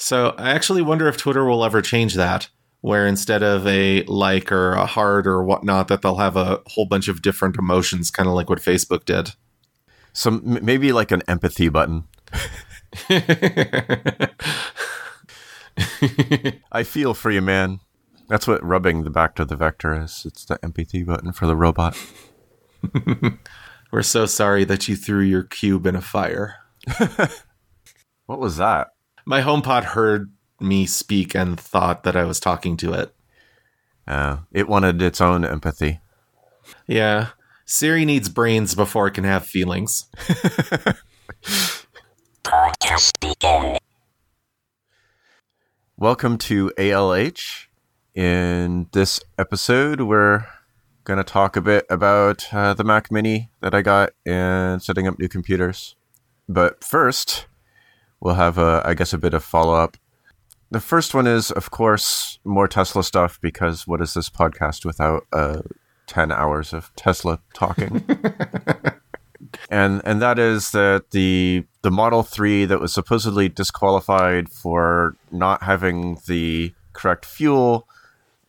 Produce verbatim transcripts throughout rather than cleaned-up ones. So I actually wonder if Twitter will ever change that, where instead of a like or a heart or whatnot, that they'll have a whole bunch of different emotions, kind of like what Facebook did. So m- maybe like an empathy button. I feel for you, man. That's what rubbing the back to the vector is. It's the empathy button for the robot. We're so sorry that you threw your cube in a fire. What was that? My HomePod heard me speak and thought that I was talking to it. Uh, it wanted its own empathy. Yeah. Siri needs brains before it can have feelings. Podcast begin. Welcome to A L H. In this episode, we're going to talk a bit about uh, the Mac Mini that I got and setting up new computers. But first, we'll have, a, I guess, a bit of follow-up. The first one is, of course, more Tesla stuff, because what is this podcast without uh, ten hours of Tesla talking? and and that is that the the Model three that was supposedly disqualified for not having the correct fuel...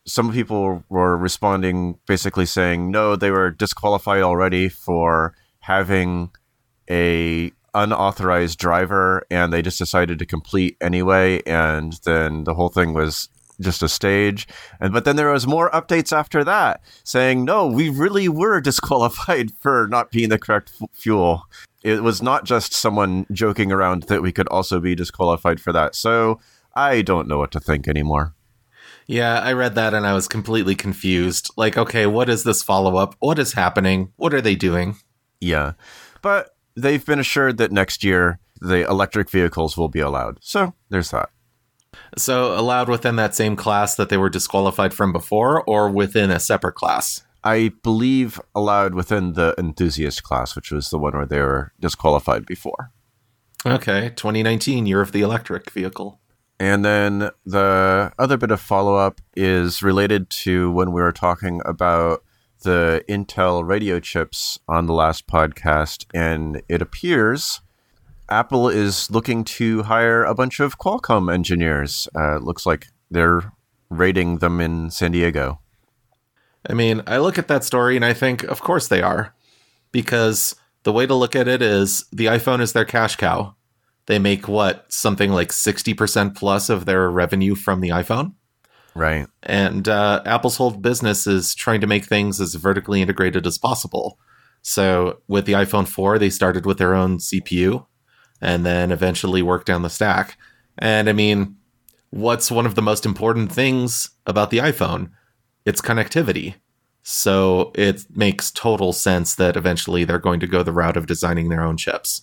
Some people were responding basically saying, no, they were disqualified already for having a unauthorized driver, and they just decided to complete anyway, and then the whole thing was just a stage. And but then there was more updates after that saying, no, we really were disqualified for not being the correct f- fuel. It was not just someone joking around that we could also be disqualified for that. So I don't know what to think anymore. Yeah, I read that and I was completely confused. Like, okay, what is this follow-up? What is happening? What are they doing? Yeah, but they've been assured that next year the electric vehicles will be allowed. So there's that. So allowed within that same class that they were disqualified from before, or within a separate class? I believe allowed within the enthusiast class, which was the one where they were disqualified before. Okay, twenty nineteen, year of the electric vehicle. And then the other bit of follow-up is related to when we were talking about the Intel radio chips on the last podcast. And it appears Apple is looking to hire a bunch of Qualcomm engineers. Uh, it looks like they're raiding them in San Diego. I mean, I look at that story and I think, of course they are. Because the way to look at it is the iPhone is their cash cow. They make, what, something like sixty percent plus of their revenue from the iPhone? Right. And uh, Apple's whole business is trying to make things as vertically integrated as possible. So with the iPhone four, they started with their own C P U and then eventually worked down the stack. And I mean, what's one of the most important things about the iPhone? It's connectivity. So it makes total sense that eventually they're going to go the route of designing their own chips.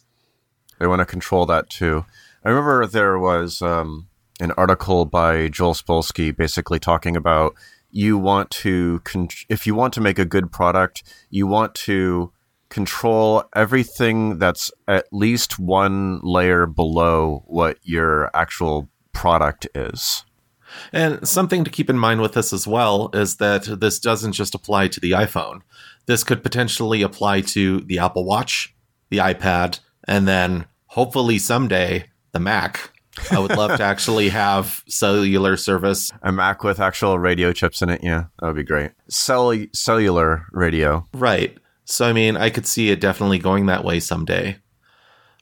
They want to control that, too. I remember there was um, an article by Joel Spolsky basically talking about you want to, con- if you want to make a good product, you want to control everything that's at least one layer below what your actual product is. And something to keep in mind with this as well is that this doesn't just apply to the iPhone. This could potentially apply to the Apple Watch, the iPad, and then hopefully someday the Mac. I would love to actually have cellular service. A Mac with actual radio chips in it. Yeah, that would be great. Cell- cellular radio. Right. So, I mean, I could see it definitely going that way someday.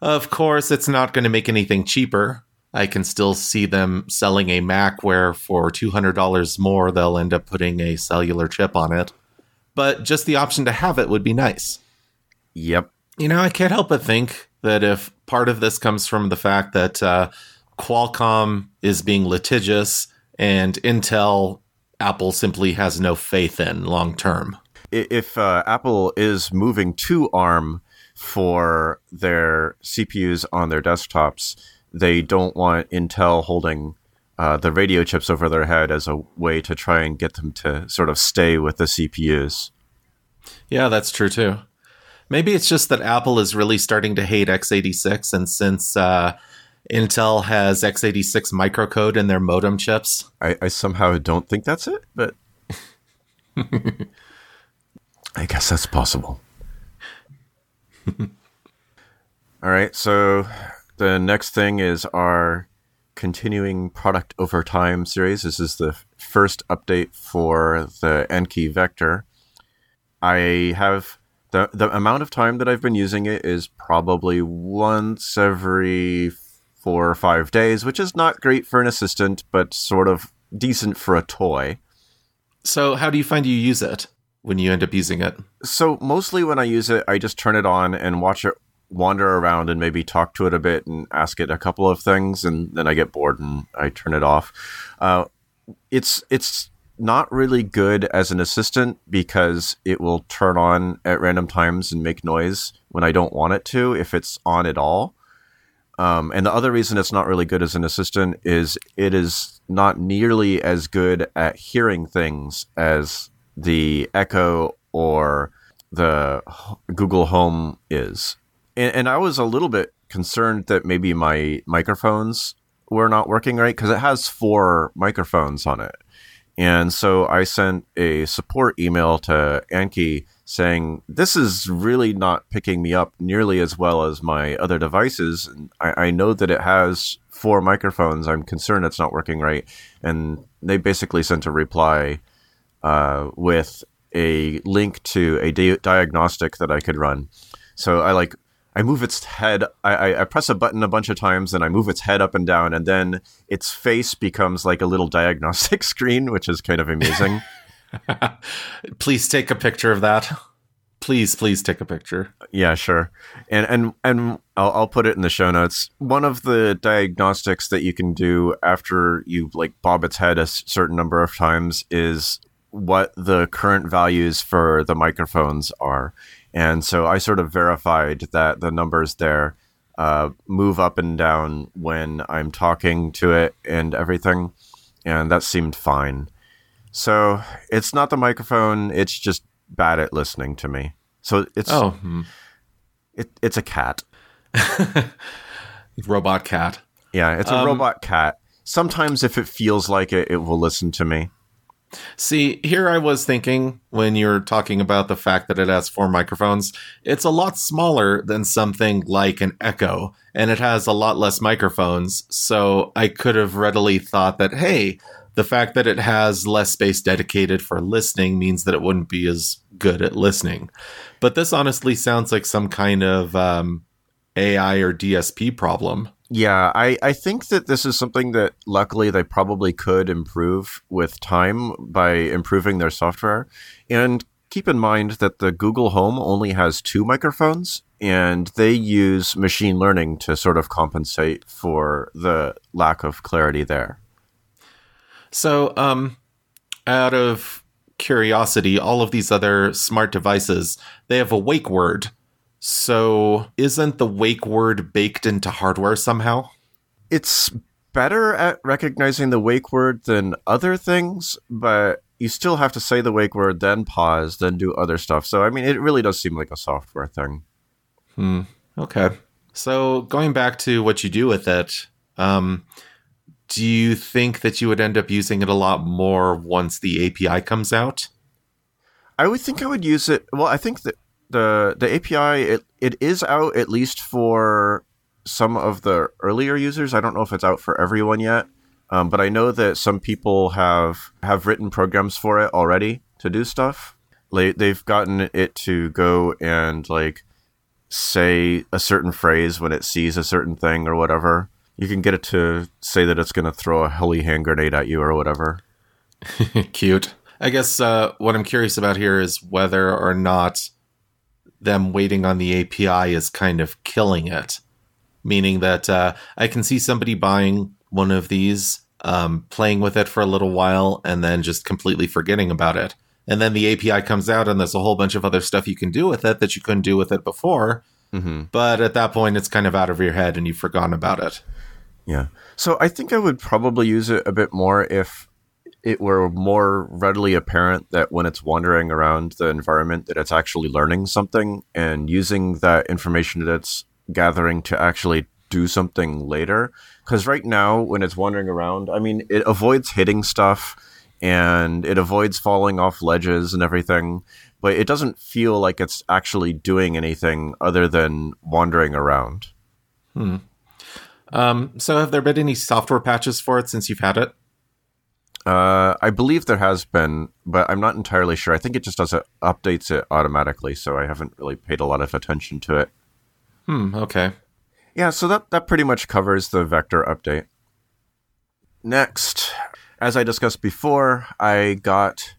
Of course, it's not going to make anything cheaper. I can still see them selling a Mac where for two hundred dollars more, they'll end up putting a cellular chip on it. But just the option to have it would be nice. Yep. You know, I can't help but think that if part of this comes from the fact that uh, Qualcomm is being litigious and Intel, Apple simply has no faith in long term. If uh, Apple is moving to ARM for their C P Us on their desktops, they don't want Intel holding uh, the radio chips over their head as a way to try and get them to sort of stay with the C P Us. Yeah, that's true, too. Maybe it's just that Apple is really starting to hate x eighty-six, and since uh, Intel has x eighty-six microcode in their modem chips. I, I somehow don't think that's it, but I guess that's possible. All right, so the next thing is our continuing product over time series. This is the first update for the N K vector. I have the the amount of time that I've been using it is probably once every four or five days, which is not great for an assistant, but sort of decent for a toy. So how do you find you use it when you end up using it? So mostly when I use it, I just turn it on and watch it wander around and maybe talk to it a bit and ask it a couple of things, and then I get bored and I turn it off. Uh, it's it's not really good as an assistant because it will turn on at random times and make noise when I don't want it to, if it's on at all. Um, and the other reason it's not really good as an assistant is it is not nearly as good at hearing things as the Echo or the Google Home is. And, and I was a little bit concerned that maybe my microphones were not working right, because it has four microphones on it. And so I sent a support email to Anki saying, this is really not picking me up nearly as well as my other devices. I, I know that it has four microphones. I'm concerned it's not working right. And they basically sent a reply uh, with a link to a di- diagnostic that I could run. So I like... I move its head, I, I press a button a bunch of times, and I move its head up and down, and then its face becomes like a little diagnostic screen, which is kind of amusing. Please take a picture of that. Please, please take a picture. Yeah, sure. And and, and I'll, I'll put it in the show notes. One of the diagnostics that you can do after you like bob its head a certain number of times is what the current values for the microphones are. And so I sort of verified that the numbers there uh, move up and down when I'm talking to it and everything. And that seemed fine. So it's not the microphone. It's just bad at listening to me. So it's oh, hmm. it, it's a cat. Robot cat. Yeah, it's a um, robot cat. Sometimes if it feels like it, it will listen to me. See, here I was thinking when you're talking about the fact that it has four microphones, it's a lot smaller than something like an Echo, and it has a lot less microphones. So I could have readily thought that, hey, the fact that it has less space dedicated for listening means that it wouldn't be as good at listening. But this honestly sounds like some kind of um, A I or D S P problem. Yeah, I, I think that this is something that luckily they probably could improve with time by improving their software. And keep in mind that the Google Home only has two microphones, and they use machine learning to sort of compensate for the lack of clarity there. So um, out of curiosity, all of these other smart devices, they have a wake word. So isn't the wake word baked into hardware somehow? It's better at recognizing the wake word than other things, but you still have to say the wake word, then pause, then do other stuff. So, I mean, it really does seem like a software thing. Hmm. Okay. So going back to what you do with it, um, do you think that you would end up using it a lot more once the A P I comes out? I would think I would use it. Well, I think that The the A P I, it, it is out at least for some of the earlier users. I don't know if it's out for everyone yet, um, but I know that some people have have written programs for it already to do stuff. Like, they've gotten it to go and like say a certain phrase when it sees a certain thing or whatever. You can get it to say that it's going to throw a heli hand grenade at you or whatever. Cute. I guess uh, what I'm curious about here is whether or not them waiting on the A P I is kind of killing it, meaning that uh, I can see somebody buying one of these, um, playing with it for a little while, and then just completely forgetting about it. And then the A P I comes out, and there's a whole bunch of other stuff you can do with it that you couldn't do with it before. Mm-hmm. But at that point, it's kind of out of your head, and you've forgotten about it. Yeah. So I think I would probably use it a bit more if it were more readily apparent that when it's wandering around the environment that it's actually learning something and using that information that it's gathering to actually do something later. Because right now, when it's wandering around, I mean, it avoids hitting stuff and it avoids falling off ledges and everything, but it doesn't feel like it's actually doing anything other than wandering around. Hmm. Um, so have there been any software patches for it since you've had it? Uh, I believe there has been, but I'm not entirely sure. I think it just does it, updates it automatically, so I haven't really paid a lot of attention to it. Hmm, okay. Yeah, so that, that pretty much covers the Vector update. Next, as I discussed before, I got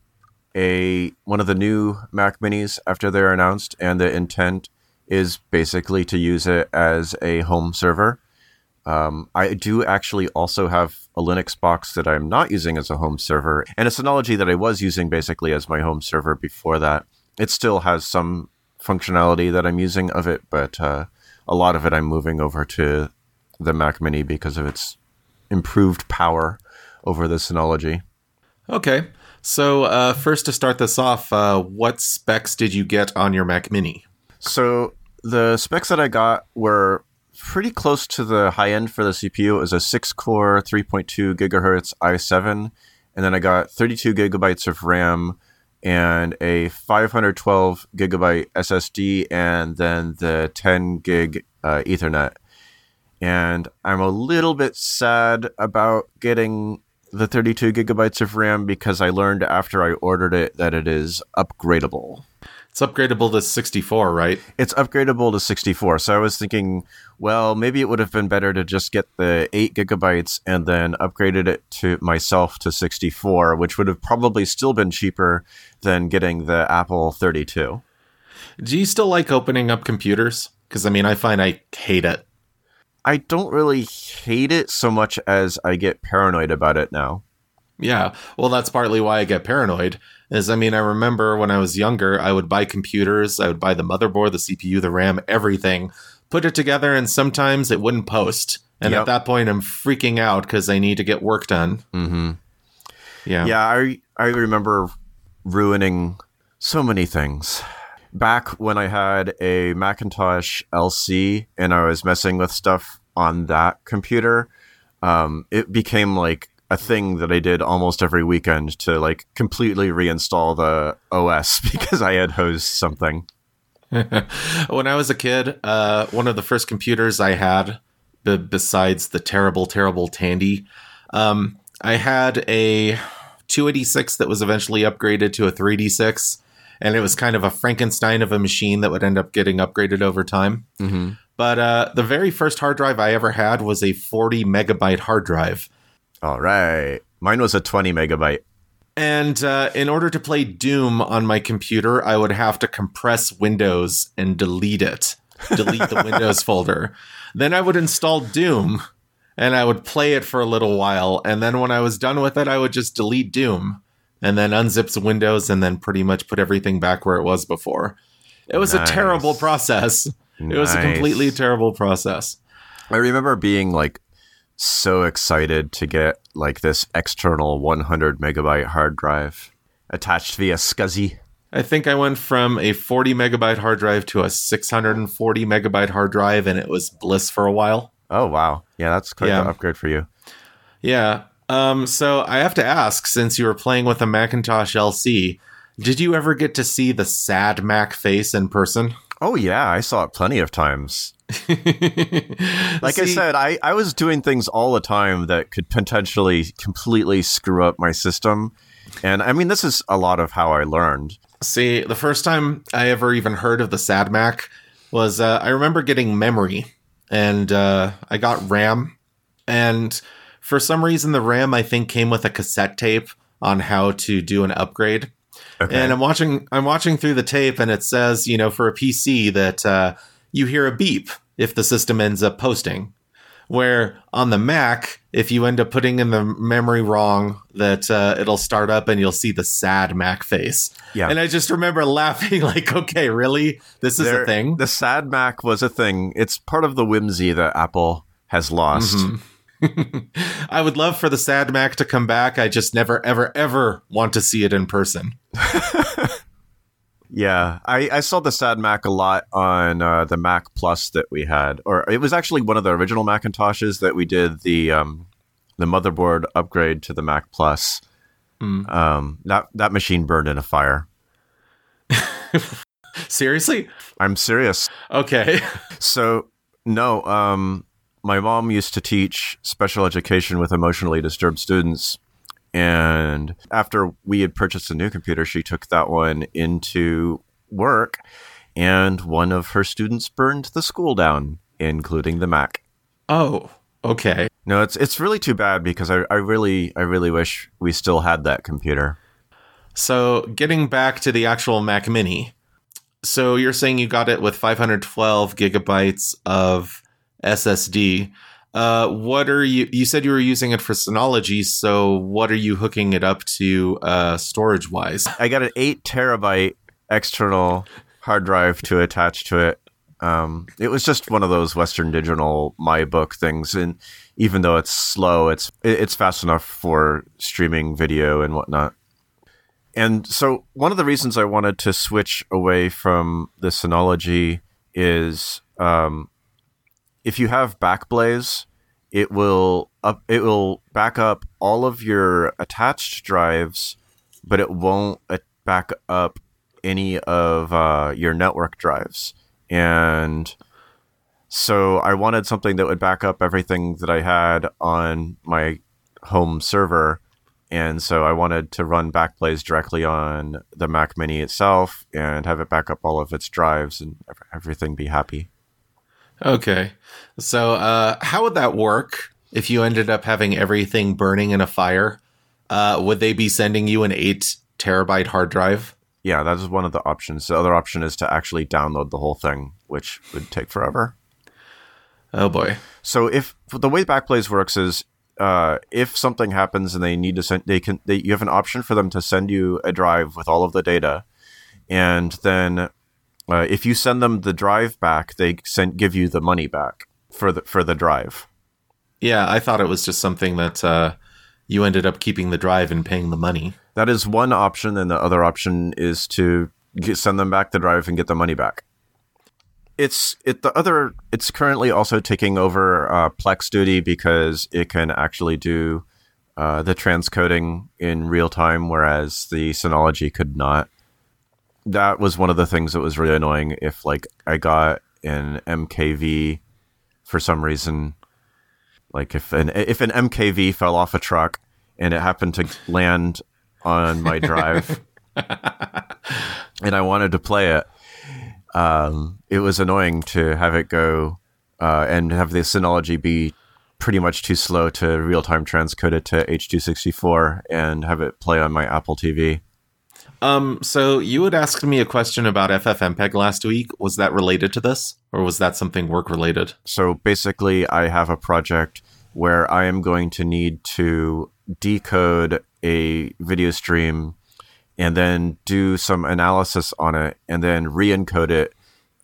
a one of the new Mac Minis after they're announced, and the intent is basically to use it as a home server. Um, I do actually also have a Linux box that I'm not using as a home server, and a Synology that I was using basically as my home server before that. It still has some functionality that I'm using of it, but uh, a lot of it I'm moving over to the Mac Mini because of its improved power over the Synology. Okay, so uh, first to start this off, uh, what specs did you get on your Mac Mini? So the specs that I got were pretty close to the high end for the C P U. It was a six-core, three point two gigahertz i seven, and then I got thirty-two gigabytes of RAM and a five hundred twelve gigabyte S S D, and then the ten gig uh, Ethernet. And I'm a little bit sad about getting the thirty-two gigabytes of RAM because I learned after I ordered it that it is upgradable. It's upgradable to sixty-four, right? It's upgradable to sixty-four. So I was thinking, well, maybe it would have been better to just get the eight gigabytes and then upgraded it to myself to sixty-four, which would have probably still been cheaper than getting the Apple thirty-two. Do you still like opening up computers? Because, I mean, I find I hate it. I don't really hate it so much as I get paranoid about it now. Yeah, well, that's partly why I get paranoid. Is, I mean, I remember when I was younger, I would buy computers, I would buy the motherboard, the C P U, the RAM, everything, put it together, and sometimes it wouldn't post. And yep. At that point, I'm freaking out because I need to get work done. Mm-hmm. Yeah, yeah. I I remember ruining so many things. Back when I had a Macintosh L C and I was messing with stuff on that computer, um, it became like a thing that I did almost every weekend to like completely reinstall the O S because I had hosed something. When I was a kid, uh, one of the first computers I had, b- besides the terrible, terrible Tandy, um, I had a two eighty-six that was eventually upgraded to a three eighty-six, and it was kind of a Frankenstein of a machine that would end up getting upgraded over time. Mm-hmm. But uh, the very first hard drive I ever had was a forty megabyte hard drive. All right. Mine was a twenty megabyte. And uh, in order to play Doom on my computer, I would have to compress Windows and delete it. Delete the Windows folder. Then I would install Doom and I would play it for a little while. And then when I was done with it, I would just delete Doom and then unzip the Windows and then pretty much put everything back where it was before. It was nice. A terrible process. Nice. It was a completely terrible process. I remember being like, so excited to get like this external one hundred megabyte hard drive attached via SCSI. I think I went from a forty megabyte hard drive to a six hundred forty megabyte hard drive, and it was bliss for a while. Oh, wow. Yeah, that's quite yeah. an upgrade for you. Yeah. Um, so I have to ask, since you were playing with a Macintosh L C, did you ever get to see the sad Mac face in person? Oh, yeah. I saw it plenty of times. Like See, I said, I, I was doing things all the time that could potentially completely screw up my system. And I mean, this is a lot of how I learned. See, the first time I ever even heard of the sad Mac was uh, I remember getting memory and uh, I got RAM. And for some reason, the RAM, I think, came with a cassette tape on how to do an upgrade. Okay. And I'm watching I'm watching through the tape, and it says, you know, for a P C that uh, you hear a beep if the system ends up posting. Where on the Mac, if you end up putting in the memory wrong, that uh, it'll start up and you'll see the sad Mac face. Yeah. And I just remember laughing like, okay, really? This is there, a thing? The sad Mac was a thing. It's part of the whimsy that Apple has lost. Mm-hmm. I would love for the sad Mac to come back. I just never, ever, ever want to see it in person. Yeah, I, I saw the sad Mac a lot on uh, the Mac Plus that we had, or it was actually one of the original Macintoshes that we did the um, the motherboard upgrade to the Mac Plus. Mm. Um, that that machine burned in a fire. Seriously? I'm serious. Okay. So no, um. my mom used to teach special education with emotionally disturbed students. And after we had purchased a new computer, she took that one into work, and one of her students burned the school down, including the Mac. Oh, okay. No, it's it's really too bad because I, I really I really wish we still had that computer. So getting back to the actual Mac Mini. So you're saying you got it with five hundred twelve gigabytes of S S D. Uh, what are you? You said you were using it for Synology. So what are you hooking it up to uh, storage wise? I got an eight terabyte external hard drive to attach to it. Um, it was just one of those Western Digital MyBook things, and even though it's slow, it's it's fast enough for streaming video and whatnot. And so one of the reasons I wanted to switch away from the Synology is um, if you have Backblaze, it will up, it will back up all of your attached drives, but it won't back up any of uh, your network drives. And so I wanted something that would back up everything that I had on my home server. And so I wanted to run Backblaze directly on the Mac Mini itself and have it back up all of its drives and everything be happy. Okay. So uh, how would that work if you ended up having everything burning in a fire? Uh, would they be sending you an eight terabyte hard drive? Yeah, that is one of the options. The other option is to actually download the whole thing, which would take forever. Oh, boy. So if the way Backblaze works is, Uh, if something happens and they need to send, they can. They, you have an option for them to send you a drive with all of the data, and then uh, if you send them the drive back, they send give you the money back for the for the drive. Yeah, I thought it was just something that uh, you ended up keeping the drive and paying the money. That is one option, and the other option is to get, send them back the drive and get the money back. It's it the other. It's currently also taking over uh, Plex duty because it can actually do uh, the transcoding in real time, whereas the Synology could not. That was one of the things that was really annoying. If like I got an M K V for some reason, like if an if an M K V fell off a truck and it happened to land on my drive, and I wanted to play it. Um, it was annoying to have it go uh, and have the Synology be pretty much too slow to real-time transcode it to H two sixty-four and have it play on my Apple T V. Um, so you had asked me a question about FFmpeg last week. Was that related to this, or was that something work-related? So basically, I have a project where I am going to need to decode a video stream and then do some analysis on it, and then re-encode it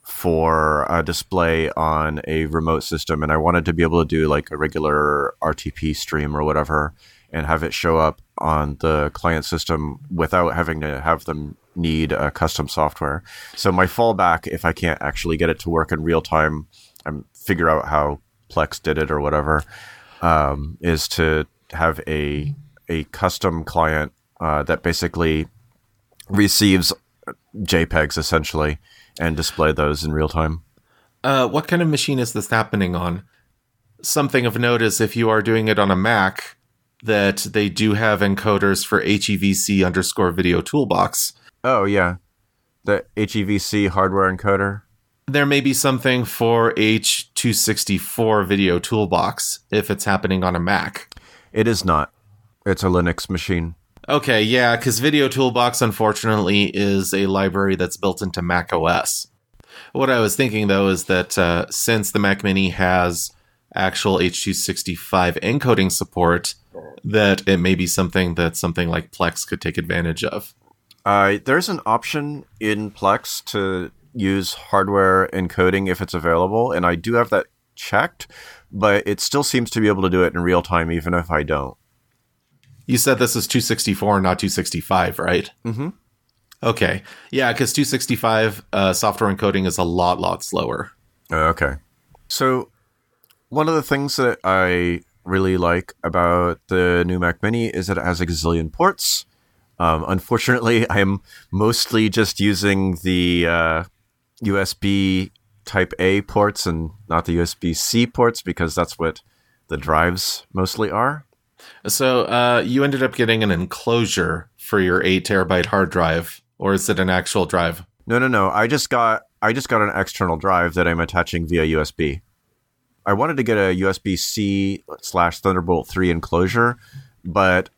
for a display on a remote system. And I wanted to be able to do like a regular R T P stream or whatever and have it show up on the client system without having to have them need a custom software. So my fallback, if I can't actually get it to work in real time, I'm figure out how Plex did it or whatever, um, is to have a a custom client uh, that basically receives JPEGs essentially and display those in real time. Uh, what kind of machine is this happening on? Something of note is if you are doing it on a Mac, that they do have encoders for H E V C underscore video toolbox. Oh, yeah. The H E V C hardware encoder. There may be something for H two sixty-four video toolbox if it's happening on a Mac. It is not. It's a Linux machine. Okay, yeah, because Video Toolbox, unfortunately, is a library that's built into Mac O S. What I was thinking, though, is that uh, since the Mac Mini has actual H two sixty-five encoding support, that it may be something that something like Plex could take advantage of. Uh, there's an option in Plex to use hardware encoding if it's available, and I do have that checked, but it still seems to be able to do it in real time, even if I don't. You said this is two sixty-four, not two sixty-five, right? Mm-hmm. Okay. Yeah, because two sixty-five uh, software encoding is a lot, lot slower. Uh, okay. So one of the things that I really like about the new Mac Mini is that it has a gazillion ports. Um, unfortunately, I'm mostly just using the uh, U S B type A ports and not the U S B C ports, because that's what the drives mostly are. So uh, you ended up getting an enclosure for your eight terabyte hard drive, or is it an actual drive? No, no, no. I just got I just got an external drive that I'm attaching via U S B. I wanted to get a U S B C slash Thunderbolt three enclosure, but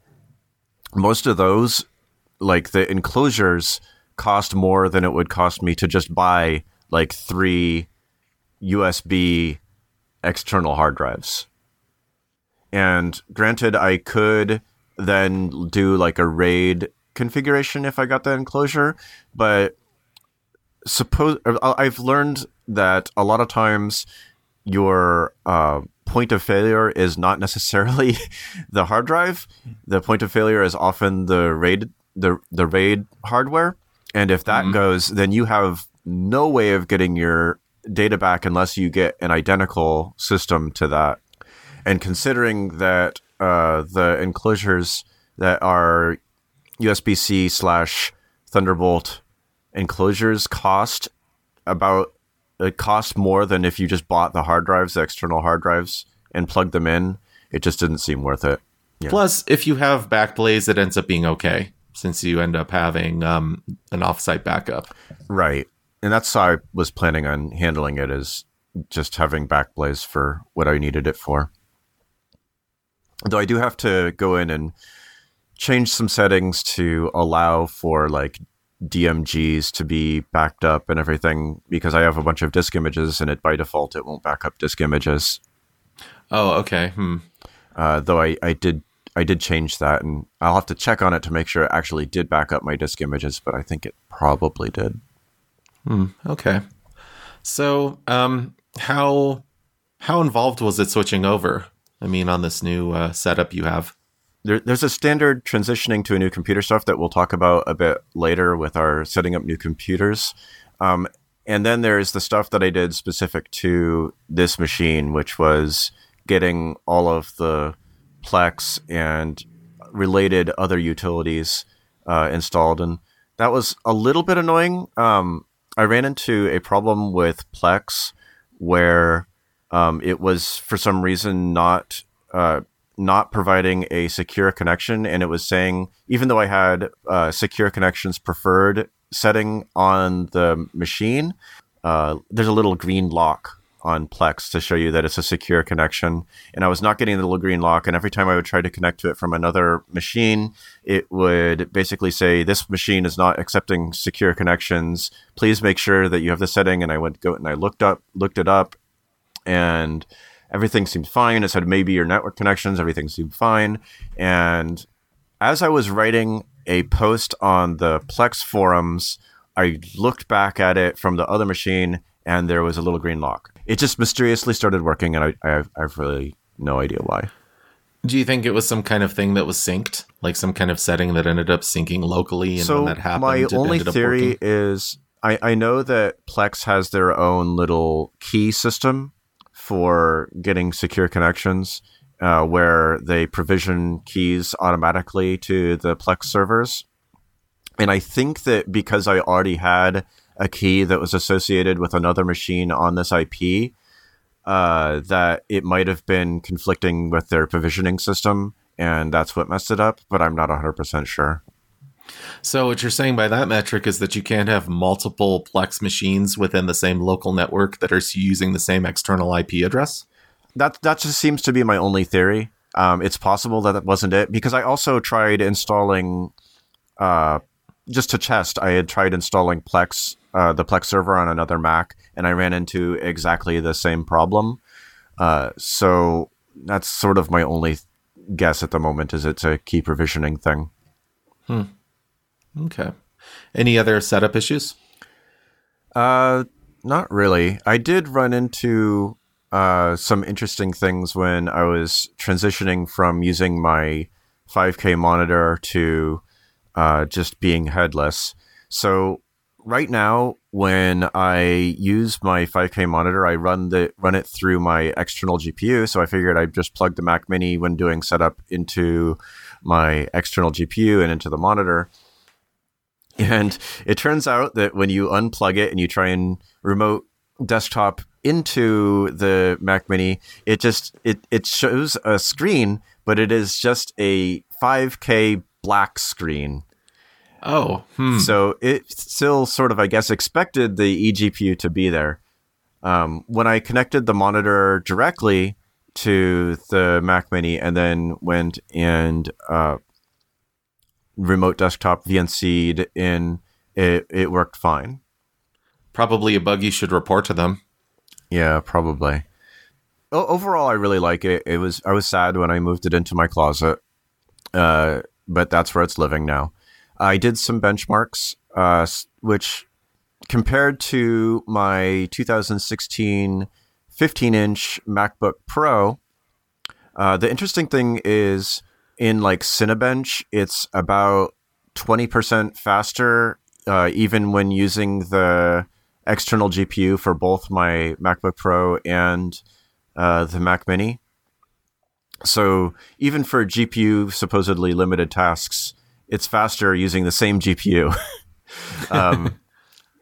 most of those, like the enclosures, cost more than it would cost me to just buy like three U S B external hard drives. And granted, I could then do like a RAID configuration if I got that enclosure, but suppose I've learned that a lot of times your uh, point of failure is not necessarily the hard drive. The point of failure is often the RAID, the the RAID hardware. And if that mm-hmm. goes, then you have no way of getting your data back unless you get an identical system to that. And considering that uh, the enclosures that are U S B C slash Thunderbolt enclosures cost about it cost more than if you just bought the hard drives, the external hard drives, and plugged them in. It just didn't seem worth it. Yeah. Plus, if you have Backblaze, it ends up being okay, since you end up having um, an offsite backup. Right. And that's how I was planning on handling it, is just having Backblaze for what I needed it for. Though I do have to go in and change some settings to allow for like D M Gs to be backed up and everything, because I have a bunch of disk images, and it by default, it won't back up disk images. Oh, okay. Hmm. Uh, though I, I did I did change that, and I'll have to check on it to make sure it actually did back up my disk images, but I think it probably did. Hmm. Okay. So um, how how involved was it switching over? I mean, on this new uh, setup you have. There, there's a standard transitioning to a new computer stuff that we'll talk about a bit later with our setting up new computers. Um, and then there's the stuff that I did specific to this machine, which was getting all of the Plex and related other utilities uh, installed. And that was a little bit annoying. Um, I ran into a problem with Plex where um, it was, for some reason, not... Uh, not providing a secure connection, and it was saying, even though I had uh, secure connections preferred setting on the machine, uh, there's a little green lock on Plex to show you that it's a secure connection, and I was not getting the little green lock, and every time I would try to connect to it from another machine, it would basically say, this machine is not accepting secure connections, please make sure that you have the setting. And I went go and I looked up looked it up, and everything seemed fine. It said, maybe your network connections, everything seemed fine. And as I was writing a post on the Plex forums, I looked back at it from the other machine, and there was a little green lock. It just mysteriously started working, and I, I, I have really no idea why. Do you think it was some kind of thing that was synced? Like some kind of setting that ended up syncing locally, and so when that happened, my it only ended theory up is, I, I know that Plex has their own little key system for getting secure connections, uh, where they provision keys automatically to the Plex servers. And I think that because I already had a key that was associated with another machine on this I P, uh, that it might have been conflicting with their provisioning system, and that's what messed it up, but I'm not one hundred percent sure. So what you're saying by that metric is that you can't have multiple Plex machines within the same local network that are using the same external I P address? That that just seems to be my only theory. Um, it's possible that that wasn't it, because I also tried installing, uh, just to test, I had tried installing Plex, uh, the Plex server on another Mac, and I ran into exactly the same problem. Uh, so that's sort of my only guess at the moment, is it's a key provisioning thing. Hmm. Okay. Any other setup issues? Uh, not really. I did run into uh, some interesting things when I was transitioning from using my five K monitor to uh, just being headless. So right now, when I use my five K monitor, I run the run it through my external G P U. So I figured I'd just plug the Mac Mini when doing setup into my external G P U and into the monitor. And it turns out that when you unplug it and you try and remote desktop into the Mac Mini, it just it it shows a screen, but it is just a five K black screen. Oh, hmm. So it still sort of, I guess, expected the eGPU to be there. Um, when I connected the monitor directly to the Mac Mini and then went and uh, remote desktop V N C'd in, it, it worked fine. Probably a bug you should report to them. Yeah, probably. O- overall, I really like it. It was I was sad when I moved it into my closet, uh, but that's where it's living now. I did some benchmarks, uh, which compared to my two thousand sixteen fifteen-inch MacBook Pro, uh, the interesting thing is in like Cinebench, it's about twenty percent faster, uh, even when using the external G P U for both my MacBook Pro and uh, the Mac Mini. So even for G P U supposedly limited tasks, it's faster using the same G P U. um,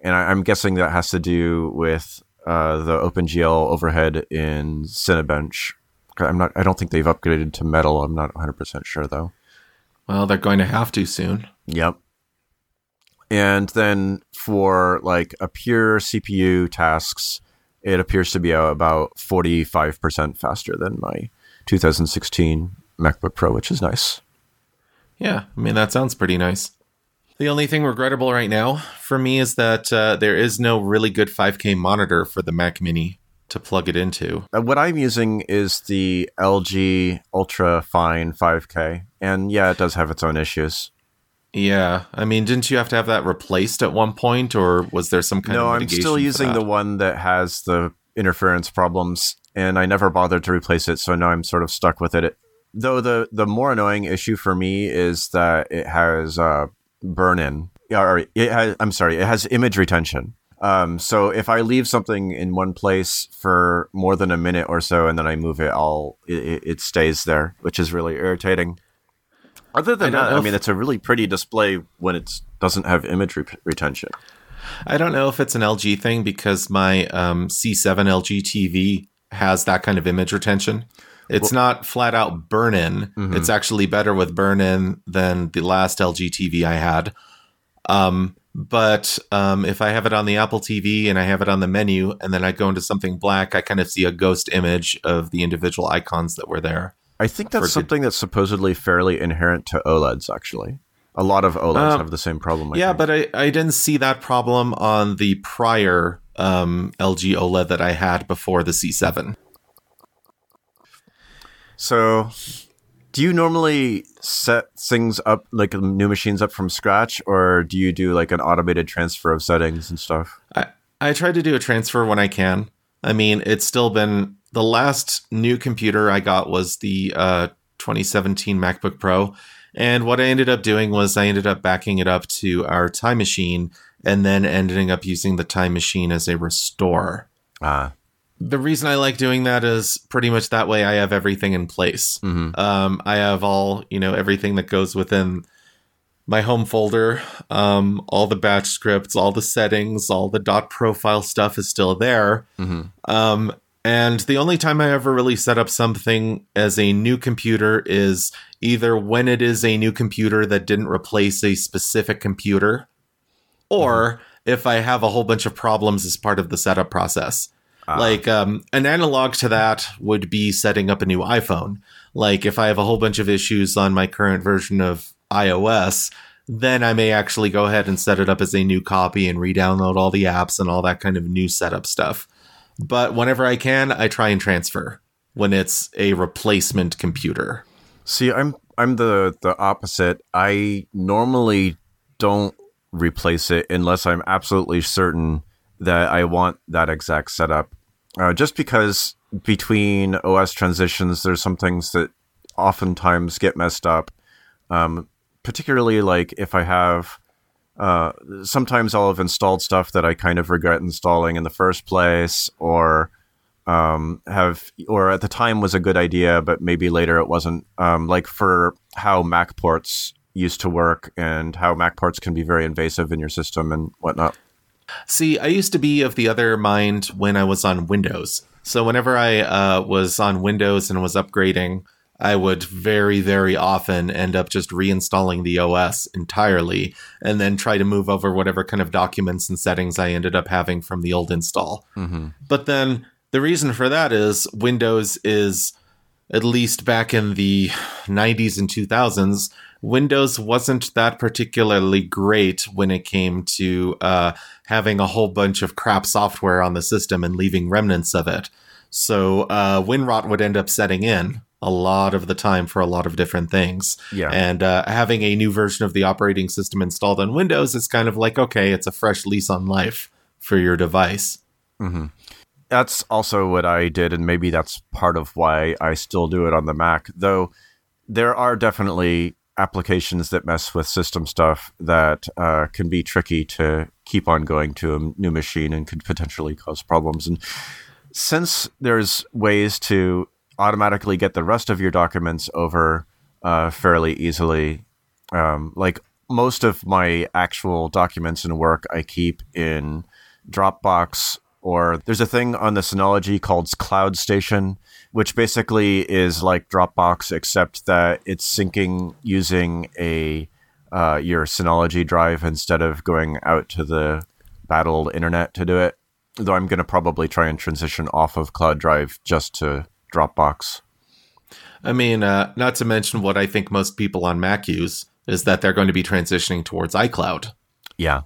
and I, I'm guessing that has to do with uh, the OpenGL overhead in Cinebench. I'm not, I don't think they've upgraded to Metal. I'm not one hundred percent sure, though. Well, they're going to have to soon. Yep. And then for like a pure C P U tasks, it appears to be about forty-five percent faster than my two thousand sixteen MacBook Pro, which is nice. Yeah, I mean, that sounds pretty nice. The only thing regrettable right now for me is that uh, there is no really good five K monitor for the Mac Mini to plug it into. What I'm using is the L G Ultra Fine five K. And yeah, it does have its own issues. Yeah. I mean, didn't you have to have that replaced at one point, or was there some kind no, of mitigation? No, I'm still using the one that has the interference problems, and I never bothered to replace it. So now I'm sort of stuck with it. it Though the, the more annoying issue for me is that it has uh, burn-in. Or it has, I'm sorry, it has image retention. Um, so if I leave something in one place for more than a minute or so and then I move it, I'll, it, it stays there, which is really irritating. Other than I that, I mean, if, it's a really pretty display when it doesn't have image re- retention. I don't know if it's an L G thing because my um, C seven L G T V has that kind of image retention. It's well, not flat out burn-in. Mm-hmm. It's actually better with burn-in than the last L G T V I had. Um, but um, if I have it on the Apple T V and I have it on the menu and then I go into something black, I kind of see a ghost image of the individual icons that were there. I think that's Forget- something that's supposedly fairly inherent to OLEDs, actually. A lot of OLEDs um, have the same problem. I yeah, think. but I, I didn't see that problem on the prior um, L G OLED that I had before the C seven. So do you normally set things up, like new machines up from scratch, or do you do like an automated transfer of settings and stuff? I, I try to do a transfer when I can. I mean, it's still been the last new computer I got was the uh, twenty seventeen MacBook Pro. And what I ended up doing was I ended up backing it up to our Time Machine and then ending up using the Time Machine as a restore. Ah. Uh. The reason I like doing that is pretty much that way I have everything in place. Mm-hmm. Um, I have all, you know, everything that goes within my home folder, um, all the batch scripts, all the settings, all the dot profile stuff is still there. Mm-hmm. Um, and the only time I ever really set up something as a new computer is either when it is a new computer that didn't replace a specific computer, or mm-hmm. if I have a whole bunch of problems as part of the setup process. Uh, like um, an analog to that would be setting up a new iPhone. Like if I have a whole bunch of issues on my current version of iOS, then I may actually go ahead and set it up as a new copy and re-download all the apps and all that kind of new setup stuff. But whenever I can, I try and transfer when it's a replacement computer. See, I'm I'm the, the opposite. I normally don't replace it unless I'm absolutely certain that I want that exact setup. Uh, just because between O S transitions, there's some things that oftentimes get messed up. Um, particularly like if I have, uh, sometimes I'll have installed stuff that I kind of regret installing in the first place, or um, have, or at the time was a good idea, but maybe later it wasn't. Um, like for how MacPorts used to work and how MacPorts can be very invasive in your system and whatnot. See, I used to be of the other mind when I was on Windows. So whenever I uh, was on Windows and was upgrading, I would very, very often end up just reinstalling the O S entirely and then try to move over whatever kind of documents and settings I ended up having from the old install. Mm-hmm. But then the reason for that is Windows is, at least back in the nineties and two thousands, Windows wasn't that particularly great when it came to uh, having a whole bunch of crap software on the system and leaving remnants of it. So uh, WinRot would end up setting in a lot of the time for a lot of different things. Yeah. And uh, having a new version of the operating system installed on Windows is kind of like, okay, it's a fresh lease on life for your device. Mm-hmm. That's also what I did, and maybe that's part of why I still do it on the Mac, though there are definitely applications that mess with system stuff that uh, can be tricky to keep on going to a new machine and could potentially cause problems. And since there's ways to automatically get the rest of your documents over uh, fairly easily. Um, like most of my actual documents and work I keep in Dropbox, or there's a thing on the Synology called Cloud Station, which basically is like Dropbox, except that it's syncing using a uh, your Synology drive instead of going out to the battled internet to do it. Though I'm going to probably try and transition off of Cloud Drive just to Dropbox. I mean, uh, not to mention what I think most people on Mac use is that they're going to be transitioning towards iCloud. Yeah.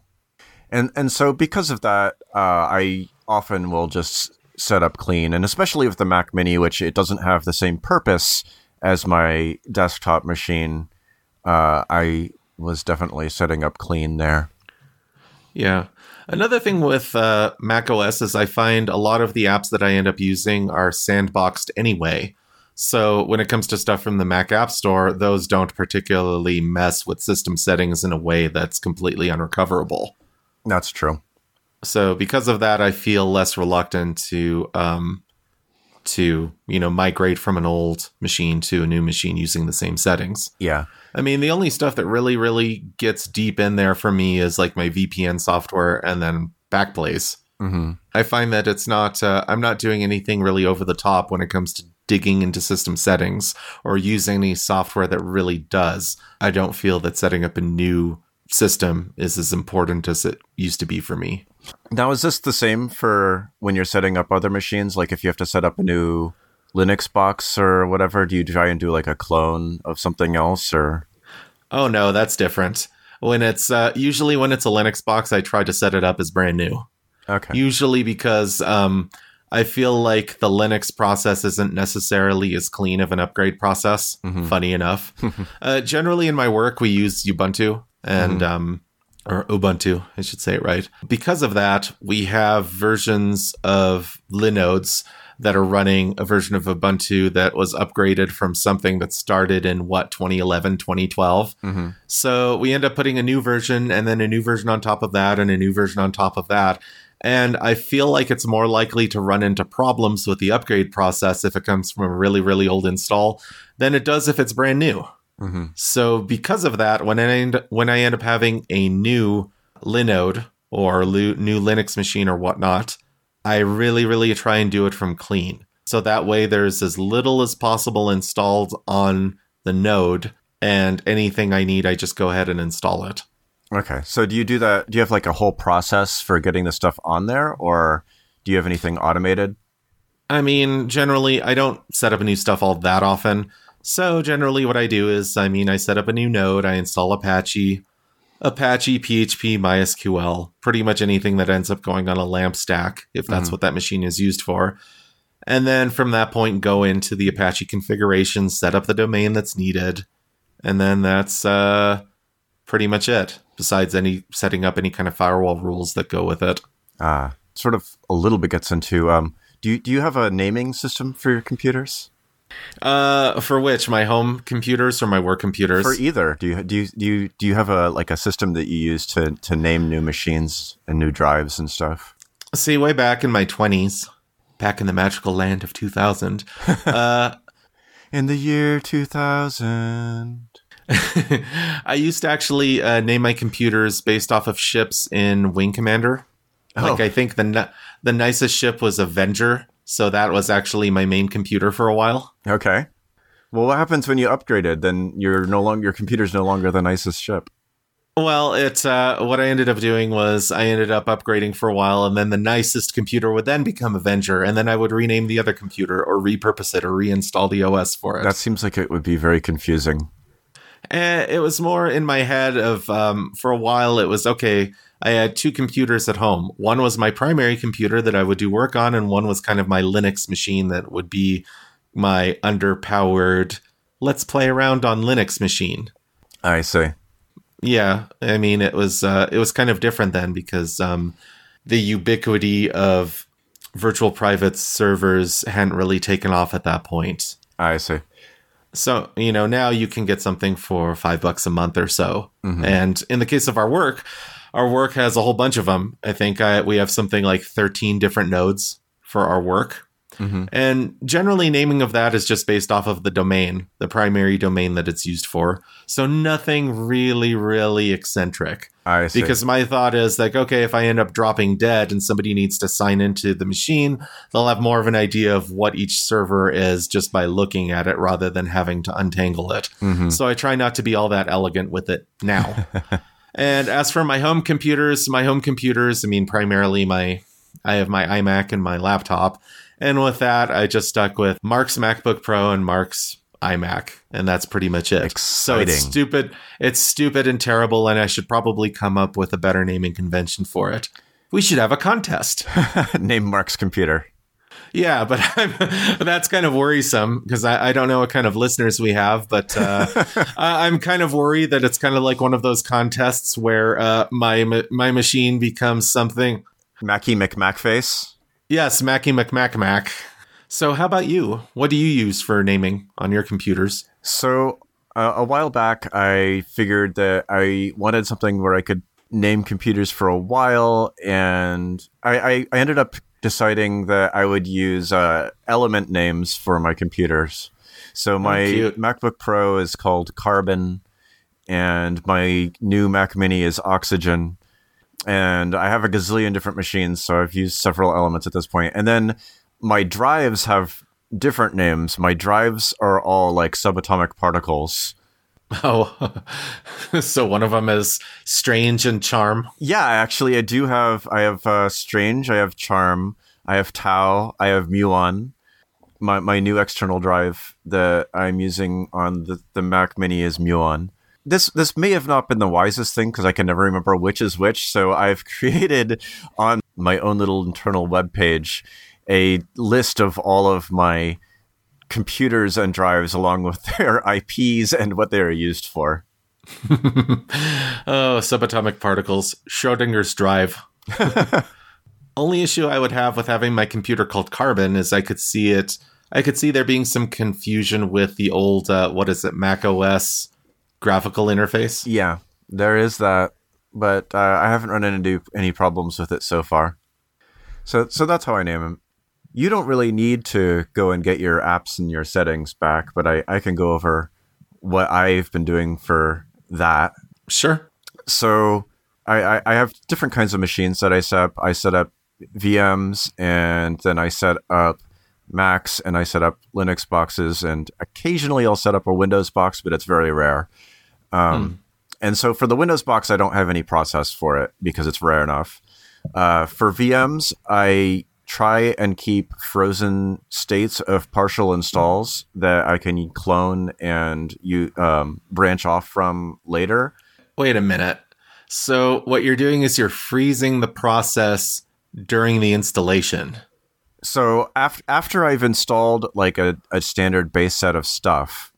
And and so because of that, uh, I often will just set up clean, and especially with the Mac Mini, which it doesn't have the same purpose as my desktop machine, uh, I was definitely setting up clean there. Yeah. Another thing with uh, macOS is I find a lot of the apps that I end up using are sandboxed anyway. So when it comes to stuff from the Mac App Store, those don't particularly mess with system settings in a way that's completely unrecoverable. That's true. So because of that, I feel less reluctant to um, to you know migrate from an old machine to a new machine using the same settings. Yeah. I mean, the only stuff that really, really gets deep in there for me is like my V P N software and then Backblaze. Mm-hmm. I find that it's not, uh, I'm not doing anything really over the top when it comes to digging into system settings or using any software that really does. I don't feel that setting up a new system is as important as it used to be for me. Now, is this the same for when you're setting up other machines? Like if you have to set up a new Linux box or whatever, do you try and do like a clone of something else, or? Oh no, that's different. When it's uh, usually when it's a Linux box, I try to set it up as brand new. Okay. Usually because um, I feel like the Linux process isn't necessarily as clean of an upgrade process. Mm-hmm. Funny enough, uh, generally in my work we use Ubuntu and mm-hmm. um, or Ubuntu, I should say it right. Because of that, we have versions of Linodes that are running a version of Ubuntu that was upgraded from something that started in, what, twenty eleven, twenty twelve. Mm-hmm. So we end up putting a new version and then a new version on top of that and a new version on top of that. And I feel like it's more likely to run into problems with the upgrade process if it comes from a really, really old install than it does if it's brand new. Mm-hmm. So because of that, when I end, when I end up having a new Linode or lo- new Linux machine or whatnot, I really, really try and do it from clean. So that way there's as little as possible installed on the node, and anything I need, I just go ahead and install it. Okay. So do you do that? Do you have like a whole process for getting the stuff on there, or do you have anything automated? I mean, generally, I don't set up new stuff all that often. So generally what I do is, I mean, I set up a new node, I install Apache, Apache, P H P, MySQL, pretty much anything that ends up going on a LAMP stack, if that's mm-hmm. what that machine is used for. And then from that point, go into the Apache configuration, set up the domain that's needed. And then that's uh, pretty much it, besides any setting up any kind of firewall rules that go with it. Ah, uh, sort of a little bit gets into, um, do you, do you have a naming system for your computers? Uh, for which, my home computers or my work computers? For either. Do you do you do you, do you have a like a system that you use to, to name new machines and new drives and stuff? See, way back in my twenties, back in the magical land of two thousand, uh, in the year two thousand, I used to actually uh, name my computers based off of ships in Wing Commander. Oh. Like I think the the nicest ship was Avenger, so that was actually my main computer for a while. Okay. Well, what happens when you upgrade it? Then you're no longer your computer's no longer the nicest ship. Well, it's uh, what I ended up doing was I ended up upgrading for a while, and then the nicest computer would then become Avenger, and then I would rename the other computer or repurpose it or reinstall the O S for it. That seems like it would be very confusing. And it was more in my head of um, for a while it was, okay, I had two computers at home. One was my primary computer that I would do work on, and one was kind of my Linux machine that would be my underpowered, let's play around on Linux machine. I see. Yeah, I mean, it was uh, it was kind of different then because um, the ubiquity of virtual private servers hadn't really taken off at that point. I see. So, you know, now you can get something for five bucks a month or so. Mm-hmm. And in the case of our work, our work has a whole bunch of them. I think I, we have something like thirteen different nodes for our work. Mm-hmm. And generally naming of that is just based off of the domain, the primary domain that it's used for. So nothing really, really eccentric. I see. Because my thought is like, okay, if I end up dropping dead and somebody needs to sign into the machine, they'll have more of an idea of what each server is just by looking at it rather than having to untangle it. Mm-hmm. So I try not to be all that elegant with it now. And as for my home computers, my home computers, I mean, primarily my, I have my iMac and my laptop. And with that, I just stuck with Mark's MacBook Pro and Mark's iMac, and that's pretty much it. Exciting. So it's stupid, it's stupid and terrible, and I should probably come up with a better naming convention for it. We should have a contest. Name Mark's computer. Yeah, but I'm, that's kind of worrisome because I, I don't know what kind of listeners we have, but uh, I'm kind of worried that it's kind of like one of those contests where uh, my my machine becomes something. Mackie McMacface. Yes, Mackie McMacMac. So how about you? What do you use for naming on your computers? So uh, a while back, I figured that I wanted something where I could name computers for a while. And I, I, I ended up deciding that I would use uh, element names for my computers. So my oh, MacBook Pro is called Carbon, and my new Mac Mini is Oxygen. And I have a gazillion different machines, so I've used several elements at this point. And then my drives have different names. My drives are all like subatomic particles. Oh, so one of them is Strange and Charm. Yeah, actually, I do have. I have uh, Strange. I have Charm. I have Tau. I have Muon. My my new external drive that I'm using on the, the Mac Mini is Muon. This this may have not been the wisest thing because I can never remember which is which. So I've created on my own little internal web page a list of all of my computers and drives along with their I Ps and what they are used for. Oh, subatomic particles. Schrodinger's drive. Only issue I would have with having my computer called Carbon is I could see it. I could see there being some confusion with the old, uh, what is it, Mac O S graphical interface. Yeah, there is that, but uh, I haven't run into any problems with it so far. So, so that's how I name them. You don't really need to go and get your apps and your settings back, but I, I can go over what I've been doing for that. Sure. So, I, I, I have different kinds of machines that I set up. I set up V Ms, and then I set up Macs, and I set up Linux boxes, and occasionally I'll set up a Windows box, but it's very rare. Um, hmm. And so for the Windows box, I don't have any process for it because it's rare enough. Uh, for V Ms, I try and keep frozen states of partial installs that I can clone and you um, branch off from later. Wait a minute. So what you're doing is you're freezing the process during the installation. So after after I've installed like a, a standard base set of stuff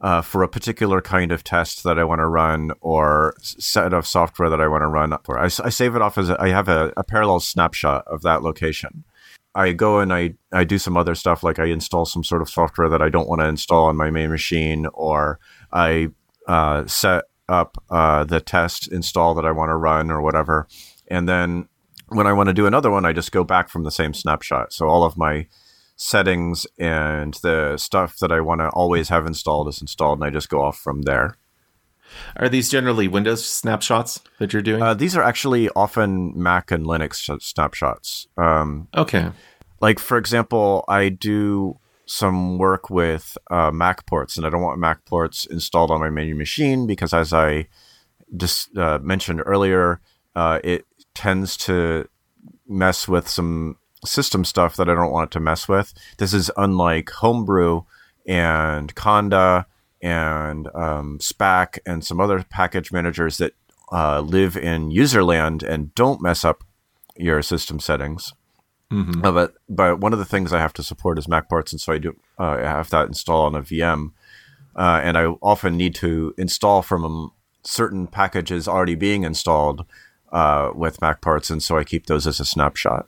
uh, for a particular kind of test that I want to run or set of software that I want to run for, I, I save it off as a, I have a, a parallel snapshot of that location. I go and I, I do some other stuff like I install some sort of software that I don't want to install on my main machine, or I uh, set up uh, the test install that I want to run or whatever, and then when I want to do another one, I just go back from the same snapshot. So all of my settings and the stuff that I want to always have installed is installed, and I just go off from there. Are these generally Windows snapshots that you're doing? Uh, these are actually often Mac and Linux snapshots. Um, okay. Like, for example, I do some work with uh, MacPorts, and I don't want MacPorts installed on my main machine because, as I just uh, mentioned earlier, uh, it tends to mess with some system stuff that I don't want it to mess with. This is unlike Homebrew and Conda and um, SPAC and some other package managers that uh, live in userland and don't mess up your system settings. Mm-hmm. Uh, but but one of the things I have to support is MacPorts, and so I do uh, I have that installed on a V M, uh, and I often need to install from um, certain packages already being installed uh, with MacPorts, and so I keep those as a snapshot.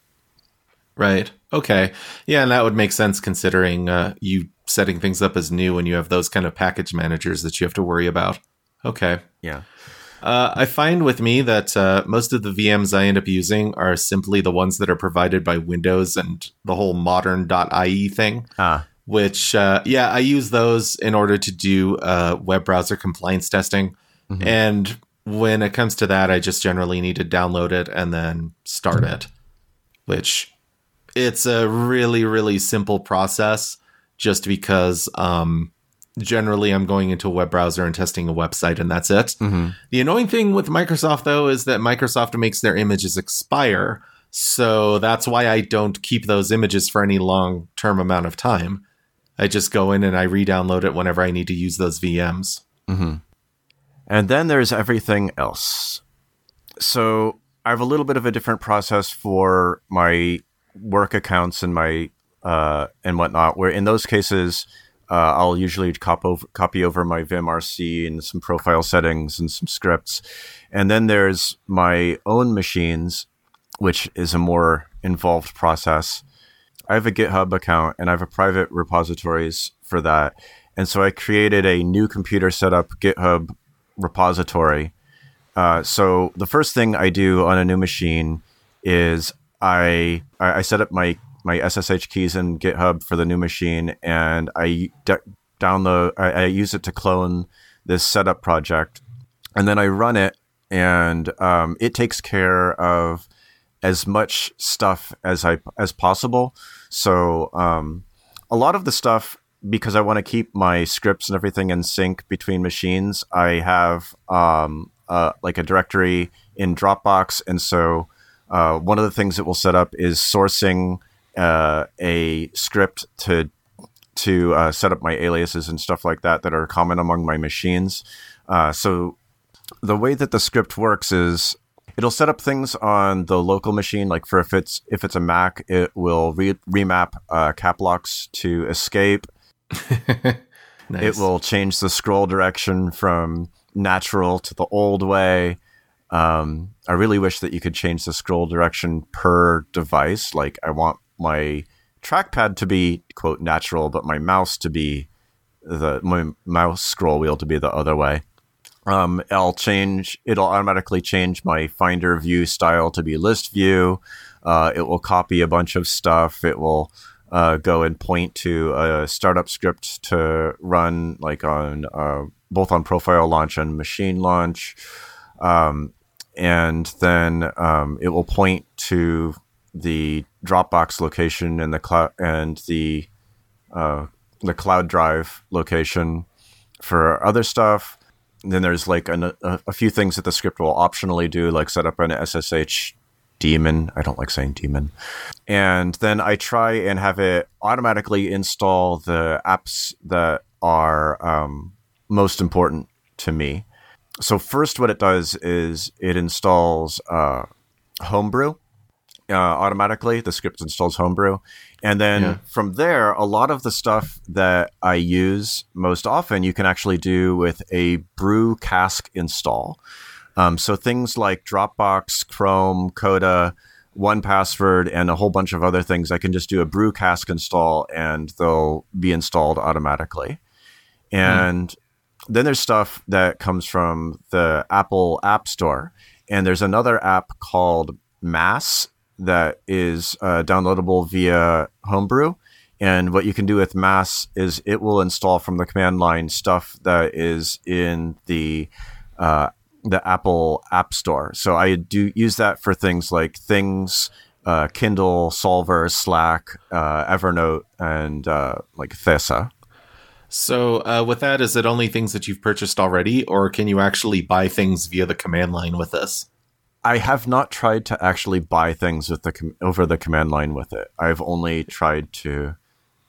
Right. Okay. Yeah, and that would make sense considering uh, you setting things up as new when you have those kind of package managers that you have to worry about. Okay. Yeah. Uh, I find with me that uh, most of the V Ms I end up using are simply the ones that are provided by Windows and the whole modern dot I E thing, ah. which, uh, yeah, I use those in order to do uh, web browser compliance testing. Mm-hmm. And when it comes to that, I just generally need to download it and then start mm-hmm. it, which... It's a really, really simple process just because um, generally I'm going into a web browser and testing a website and that's it. Mm-hmm. The annoying thing with Microsoft, though, is that Microsoft makes their images expire. So that's why I don't keep those images for any long term amount of time. I just go in and I re-download it whenever I need to use those V Ms. Mm-hmm. And then there's everything else. So I have a little bit of a different process for my work accounts and my uh, and whatnot, where in those cases, uh, I'll usually cop over, copy over my vimrc and some profile settings and some scripts. And then there's my own machines, which is a more involved process. I have a GitHub account and I have a private repositories for that. And so I created a new computer setup GitHub repository. Uh, so the first thing I do on a new machine is I I set up my, my S S H keys in GitHub for the new machine, and I d- download I, I use it to clone this setup project, and then I run it, and um, it takes care of as much stuff as I as possible. So um, a lot of the stuff, because I want to keep my scripts and everything in sync between machines, I have um, uh, like a directory in Dropbox, and so. Uh, one of the things that we'll set up is sourcing uh, a script to to uh, set up my aliases and stuff like that that are common among my machines. Uh, so the way that the script works is it'll set up things on the local machine. Like for if it's if it's a Mac, it will re- remap uh, cap locks to escape. Nice. It will change the scroll direction from natural to the old way. Um, I really wish that you could change the scroll direction per device. Like I want my trackpad to be quote natural, but my mouse to be the my mouse scroll wheel to be the other way. Um, I'll change. It'll automatically change my Finder view style to be list view. Uh, it will copy a bunch of stuff. It will uh, go and point to a startup script to run like on uh, both on profile launch and machine launch. Um, And then um, it will point to the Dropbox location and the cloud and the uh, the cloud drive location for other stuff. And then there's like an, a, a few things that the script will optionally do, like set up an S S H daemon. I don't like saying daemon. And then I try and have it automatically install the apps that are um, most important to me. So first, what it does is it installs uh, Homebrew uh, automatically. The script installs Homebrew. And then yeah. from there, a lot of the stuff that I use most often, you can actually do with a brew cask install. Um, so things like Dropbox, Chrome, Coda, one password, and a whole bunch of other things, I can just do a brew cask install, and they'll be installed automatically. And... Mm. Then there's stuff that comes from the Apple App Store, and there's another app called Mass that is uh, downloadable via Homebrew, And what you can do with mass is it will install from the command line stuff that is in the uh, the Apple App Store. So I do use that for things like Things, uh, Kindle, Solver, Slack, uh, Evernote, and uh, like Thessa. So uh, with that, is it only things that you've purchased already, or can you actually buy things via the command line with this? I have not tried to actually buy things with the com- over the command line with it. I've only tried to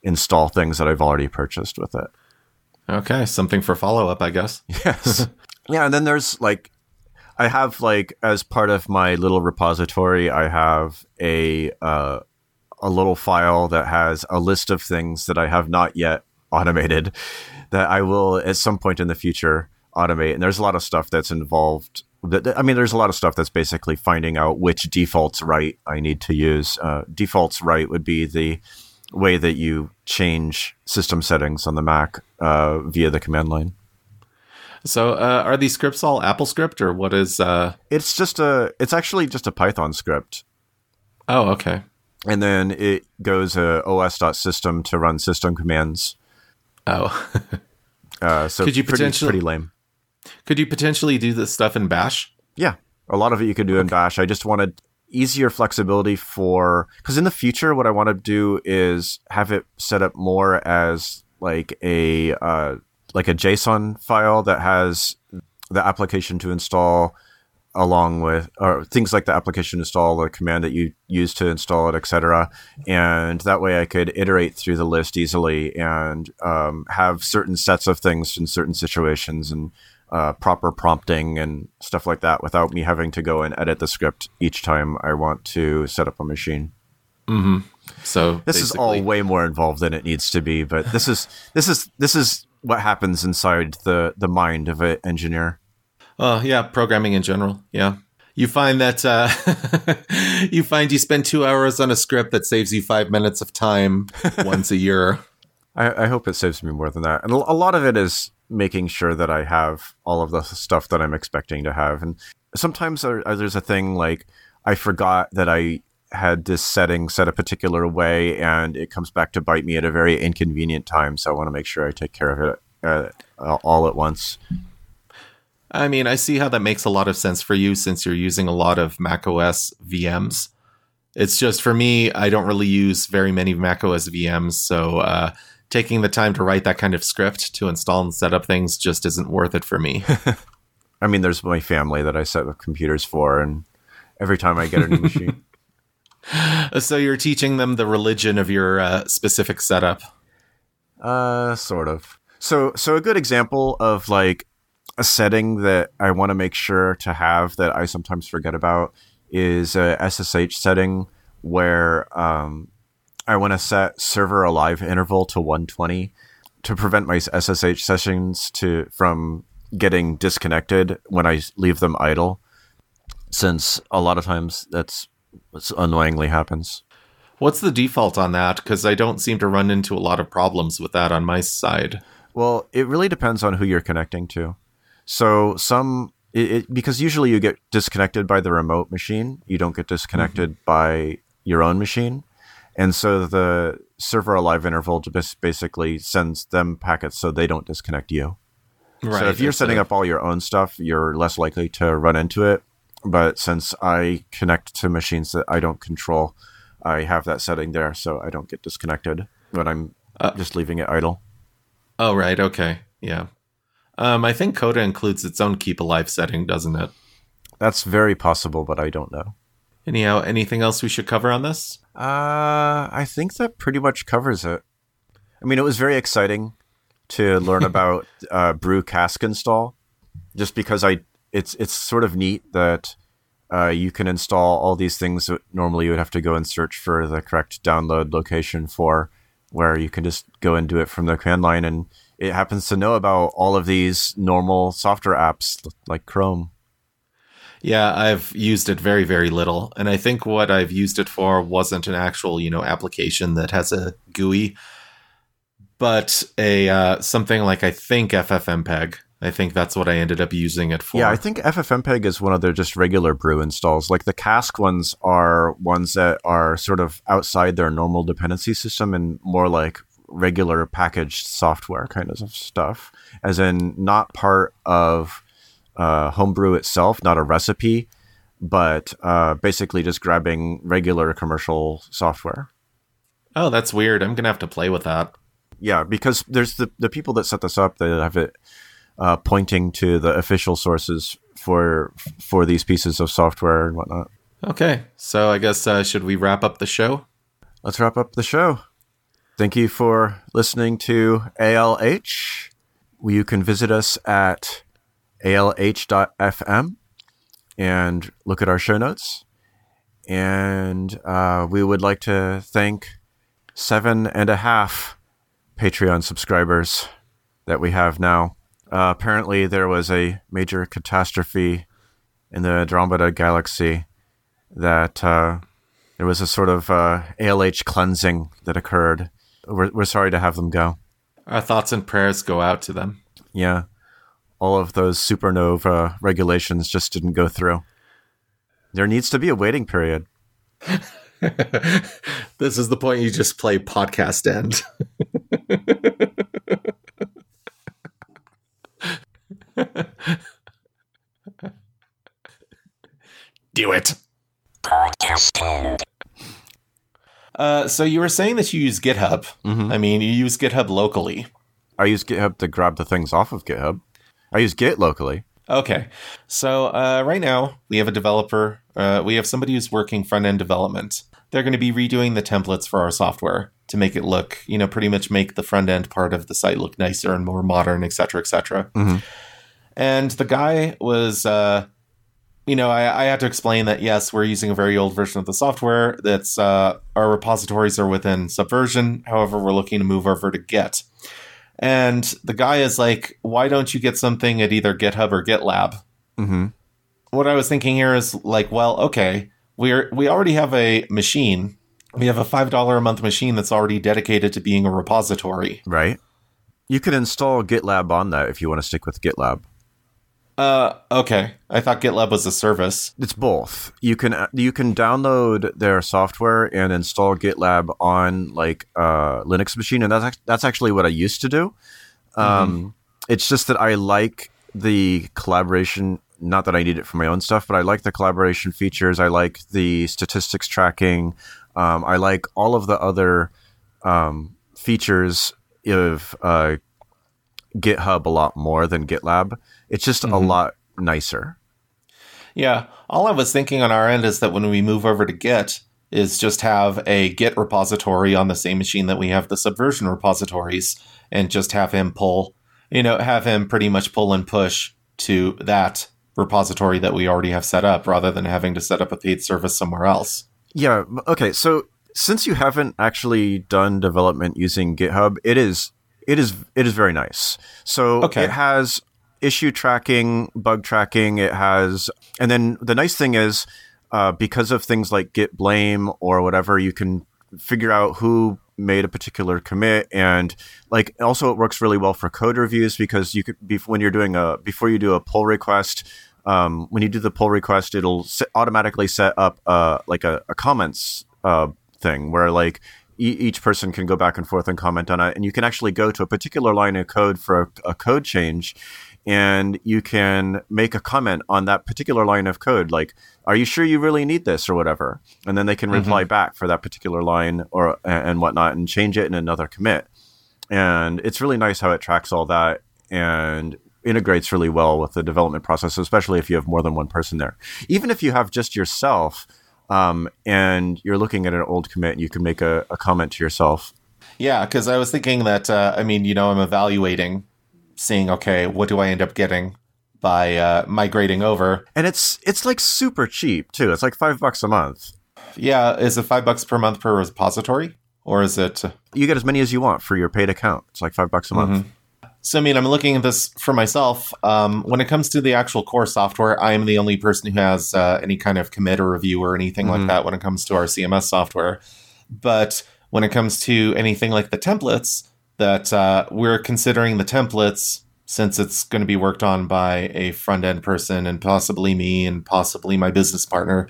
install things that I've already purchased with it. Okay, something for follow-up, I guess. Yes. Yeah, and then there's like, I have like, as part of my little repository, I have a uh, a little file that has a list of things that I have not yet automated that I will at some point in the future automate. And there's a lot of stuff that's involved. I mean, there's a lot of stuff that's basically finding out which defaults right I need to use. Uh, defaults right would be the way that you change system settings on the Mac uh, via the command line. So uh, are these scripts all Apple script, or what is... Uh... It's just a... It's actually just a Python script. Oh, okay. And then it goes uh, O S dot system to run system commands. Oh. uh, so could you pretty, potentially... pretty lame. Could you potentially do this stuff in Bash? Yeah. A lot of it you could do okay. in Bash. I just wanted easier flexibility for... Because in the future, what I want to do is have it set up more as like a... Uh, like a JSON file that has the application to install along with, or things like the application install, the command that you use to install it, et cetera. And that way I could iterate through the list easily and um, have certain sets of things in certain situations and uh, proper prompting and stuff like that without me having to go and edit the script each time I want to set up a machine. Mm-hmm. So this is all way more involved than it needs to be, but this is, this is, this is, what happens inside the, the mind of an engineer. Oh, yeah. Programming in general. Yeah. You find that uh, you find you spend two hours on a script that saves you five minutes of time once a year. I, I hope it saves me more than that. And a lot of it is making sure that I have all of the stuff that I'm expecting to have. And sometimes there, there's a thing like I forgot that I had this setting set a particular way, and it comes back to bite me at a very inconvenient time. So I want to make sure I take care of it uh, uh, all at once. I mean, I see how that makes a lot of sense for you since you're using a lot of macOS V Ms. It's just for me, I don't really use very many macOS V Ms. So uh, taking the time to write that kind of script to install and set up things just isn't worth it for me. I mean, there's my family that I set up computers for, and every time I get a new machine. So you're teaching them the religion of your uh, specific setup. Uh, sort of. So, so a good example of like a setting that I want to make sure to have that I sometimes forget about is a S S H setting where um, I want to set server alive interval to one twenty to prevent my S S H sessions to from getting disconnected when I leave them idle, since a lot of times that's It annoyingly happens. What's the default on that? Because I don't seem to run into a lot of problems with that on my side. Well, it really depends on who you're connecting to. So some, it, it, because usually you get disconnected by the remote machine. You don't get disconnected mm-hmm. by your own machine. And so the server alive interval just basically sends them packets so they don't disconnect you. Right. So if you're setting up all your own stuff, you're less likely to run into it. But since I connect to machines that I don't control, I have that setting there so I don't get disconnected when I'm uh, just leaving it idle. Oh, right. Okay. Yeah. Um, I think Coda includes its own keep alive setting, doesn't it? That's very possible, but I don't know. Anyhow, anything else we should cover on this? Uh, I think that pretty much covers it. I mean, it was very exciting to learn about uh, brew cask install, just because I... It's it's sort of neat that uh, you can install all these things that normally you would have to go and search for the correct download location for, where you can just go and do it from the command line. And it happens to know about all of these normal software apps like Chrome. Yeah, I've used it very, very little. And I think what I've used it for wasn't an actual, you know, application that has a G U I, but a uh, something like I think FFmpeg. I think that's what I ended up using it for. Yeah, I think FFmpeg is one of their just regular brew installs. Like the cask ones are ones that are sort of outside their normal dependency system and more like regular packaged software kind of stuff, as in not part of uh, Homebrew itself, not a recipe, but uh, basically just grabbing regular commercial software. Oh, that's weird. I'm going to have to play with that. Yeah, because there's the, the people that set this up that have it uh, pointing to the official sources for for these pieces of software and whatnot. Okay, so I guess uh, should we wrap up the show? Let's wrap up the show. Thank you for listening to A L H. You can visit us at A L H dot F M and look at our show notes. And uh, we would like to thank seven and a half Patreon subscribers that we have now. Uh, apparently, there was a major catastrophe in the Andromeda Galaxy that uh, there was a sort of uh, A L H cleansing that occurred. We're, we're sorry to have them go. Our thoughts and prayers go out to them. Yeah. All of those supernova regulations just didn't go through. There needs to be a waiting period. This is the point you just play podcast end. Do it. Podcast end. Uh, so you were saying that you use GitHub. Mm-hmm. I mean, you use GitHub locally. I use GitHub to grab the things off of GitHub. I use Git locally. Okay. So uh, right now we have a developer. Uh, we have somebody who's working front-end development. They're going to be redoing the templates for our software to make it look, you know, pretty much make the front-end part of the site look nicer and more modern, et cetera, et cetera. Mm-hmm. And the guy was... Uh, You know, I, I had to explain that, yes, we're using a very old version of the software. That's uh, our repositories are within Subversion. However, we're looking to move over to Git. And the guy is like, why don't you get something at either GitHub or GitLab? Mm-hmm. What I was thinking here is like, well, okay, we're we already have a machine. We have a five dollars a month machine that's already dedicated to being a repository. Right. You could install GitLab on that if you want to stick with GitLab. Uh, okay. I thought GitLab was a service. It's both. You can you can download their software and install GitLab on like a uh, Linux machine, and that's that's actually what I used to do. Um, mm-hmm. It's just that I like the collaboration. Not that I need it for my own stuff, but I like the collaboration features. I like the statistics tracking. Um, I like all of the other um, features of uh, GitHub a lot more than GitLab. It's just mm-hmm. a lot nicer. Yeah. All I was thinking on our end is that when we move over to Git is just have a Git repository on the same machine that we have the Subversion repositories and just have him pull, you know, have him pretty much pull and push to that repository that we already have set up rather than having to set up a paid service somewhere else. Yeah. Okay. So since you haven't actually done development using GitHub, it is, it is, it is very nice. So okay. It has issue tracking, bug tracking, it has. And then the nice thing is, uh, because of things like git blame or whatever, you can figure out who made a particular commit. And like, also it works really well for code reviews because you could, when you're doing a, before you do a pull request, um, when you do the pull request, it'll automatically set up uh, like a, a comments uh, thing where like, each person can go back and forth and comment on it. And you can actually go to a particular line of code for a, a code change, and you can make a comment on that particular line of code. Like, are you sure you really need this or whatever? And then they can reply mm-hmm. back for that particular line or and whatnot and change it in another commit. And it's really nice how it tracks all that and integrates really well with the development process, especially if you have more than one person there. Even if you have just yourself, Um, and you're looking at an old commit and you can make a, a comment to yourself. Yeah, because I was thinking that, uh, I mean, you know, I'm evaluating, seeing, okay, what do I end up getting by uh, migrating over? And it's it's like super cheap, too. It's like five bucks a month. Yeah, is it five bucks per month per repository? Or is it... You get as many as you want for your paid account. It's like five bucks a mm-hmm. month. So, I mean, I'm looking at this for myself. Um, when it comes to the actual core software, I am the only person who has uh, any kind of commit or review or anything mm-hmm. like that when it comes to our C M S software. But when it comes to anything like the templates, that uh, we're considering the templates since it's going to be worked on by a front-end person and possibly me and possibly my business partner,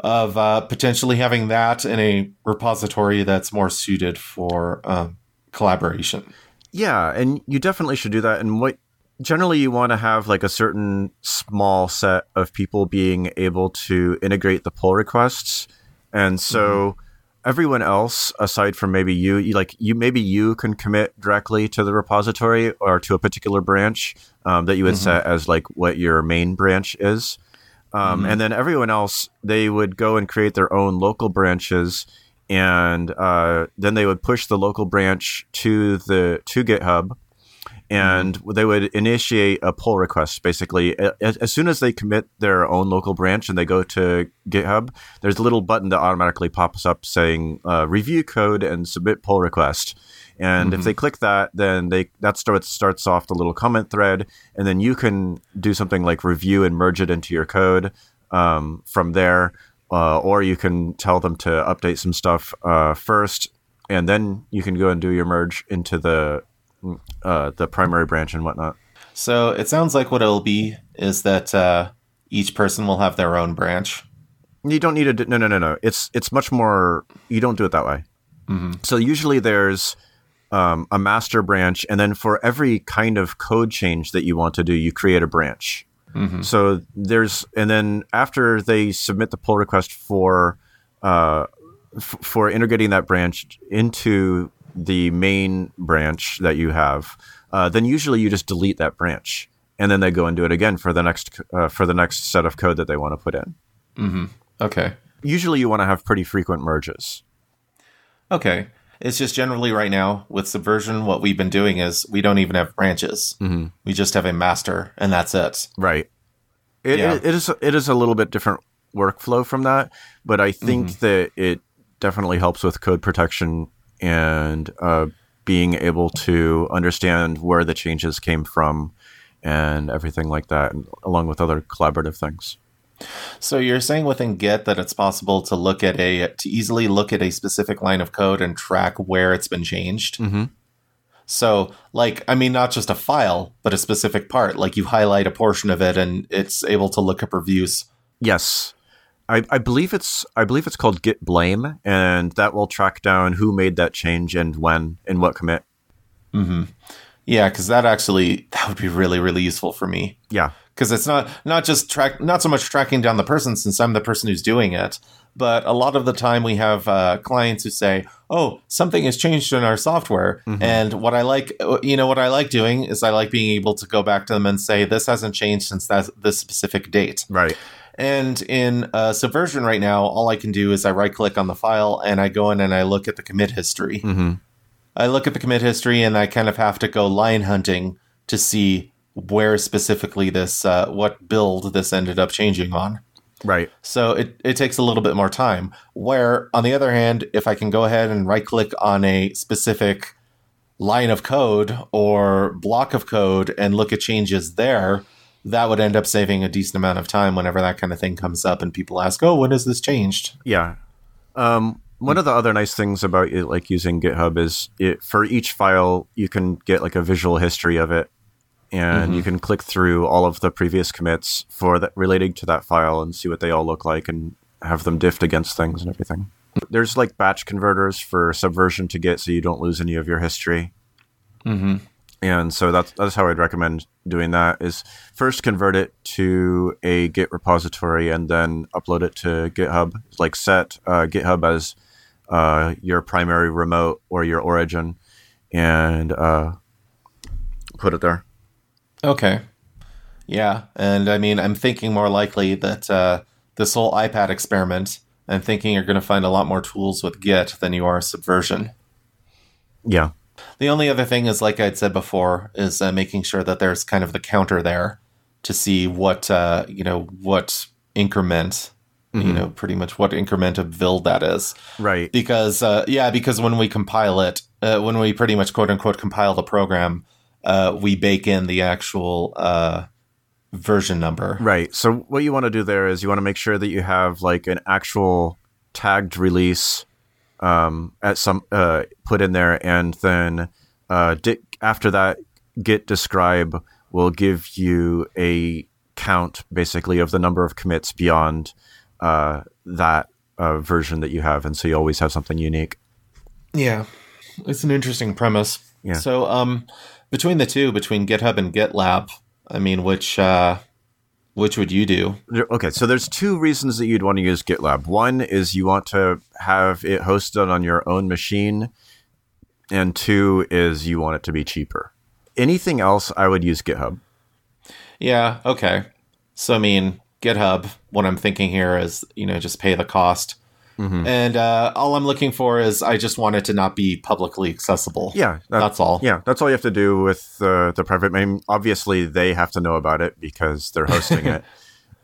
of uh, potentially having that in a repository that's more suited for uh, collaboration. Yeah, and you definitely should do that. And what generally you want to have like a certain small set of people being able to integrate the pull requests. And so mm-hmm. everyone else, aside from maybe you, you, like you, maybe you can commit directly to the repository or to a particular branch um, that you would mm-hmm. set as like what your main branch is. Um, mm-hmm. And then everyone else, they would go and create their own local branches, and uh, then they would push the local branch to the to GitHub, and mm-hmm. they would initiate a pull request. Basically, as, as soon as they commit their own local branch and they go to GitHub, there's a little button that automatically pops up saying uh, "Review code and submit pull request." And mm-hmm. if they click that, then they that starts starts off the little comment thread, and then you can do something like review and merge it into your code um, from there. Uh, or you can tell them to update some stuff uh, first, and then you can go and do your merge into the uh, the primary branch and whatnot. So it sounds like what it'll be is that uh, each person will have their own branch. You don't need to. No, no, no, no. It's it's much more. You don't do it that way. Mm-hmm. So usually there's Um, a master branch, and then for every kind of code change that you want to do, you create a branch. Mm-hmm. So there's, and then after they submit the pull request for uh, f- for integrating that branch into the main branch that you have, uh, then usually you just delete that branch, and then they go and do it again for the next uh, for the next set of code that they want to put in. Mm-hmm. Okay. Usually, you want to have pretty frequent merges. Okay. It's just generally right now with Subversion, what we've been doing is we don't even have branches. Mm-hmm. We just have a master, and that's it. Right. It, yeah. it, it is it is a little bit different workflow from that, but I think mm-hmm. that it definitely helps with code protection and uh, being able to understand where the changes came from and everything like that, along with other collaborative things. So you're saying within Git that it's possible to look at a to easily look at a specific line of code and track where it's been changed. Mm-hmm. So, like, I mean, not just a file, but a specific part. Like you highlight a portion of it, and it's able to look up reviews. Yes, I, I believe it's I believe it's called Git blame, and that will track down who made that change and when and what commit. Mm-hmm. Yeah, because that actually that would be really really useful for me. Yeah. Because it's not not just track, not so much tracking down the person, since I'm the person who's doing it. But a lot of the time we have uh, clients who say, "Oh, something has changed in our software." Mm-hmm. And what I like, you know, what I like doing is I like being able to go back to them and say, "This hasn't changed since that this specific date." Right. And in uh, Subversion right now, all I can do is I right click on the file and I go in and I look at the commit history. Mm-hmm. I look at the commit history and I kind of have to go line hunting to see where specifically this, uh, what build this ended up changing on. Right. So it, it takes a little bit more time. Where, on the other hand, if I can go ahead and right-click on a specific line of code or block of code and look at changes there, that would end up saving a decent amount of time whenever that kind of thing comes up and people ask, oh, when is this changed? Yeah. Um, one mm-hmm. of the other nice things about it, like using GitHub is it, for each file, you can get like a visual history of it. And mm-hmm. you can click through all of the previous commits for that relating to that file and see what they all look like and have them diffed against things and everything. There's like batch converters for Subversion to Git so you don't lose any of your history. Mm-hmm. And so that's, that's how I'd recommend doing that is first convert it to a Git repository and then upload it to GitHub. Like set uh, GitHub as uh, your primary remote or your origin and uh, put it there. Okay. Yeah. And I mean, I'm thinking more likely that uh, this whole iPad experiment, I'm thinking you're going to find a lot more tools with Git than you are Subversion. Yeah. The only other thing is, like I'd said before, is uh, making sure that there's kind of the counter there to see what, uh, you know, what increment, mm-hmm. you know, pretty much what increment of build that is. Right. Because, uh, yeah, because when we compile it, uh, when we pretty much quote unquote compile the program, Uh, we bake in the actual uh, version number. Right. So what you want to do there is you want to make sure that you have like an actual tagged release um, at some uh, put in there, and then uh, di- after that, git describe will give you a count, basically, of the number of commits beyond uh, that uh, version that you have. And so you always have something unique. Yeah, it's an interesting premise. Yeah. So um, between the two, between GitHub and GitLab, I mean, which uh, which would you do? Okay, so there's two reasons that you'd want to use GitLab. One is you want to have it hosted on your own machine. And two is you want it to be cheaper. Anything else, I would use GitHub. Yeah, okay. So, I mean, GitHub, what I'm thinking here is, you know, just pay the cost. Mm-hmm. And uh, all I'm looking for is I just want it to not be publicly accessible. Yeah. That, that's all. Yeah, that's all you have to do with uh, the private. I mean, obviously, they have to know about it because they're hosting it.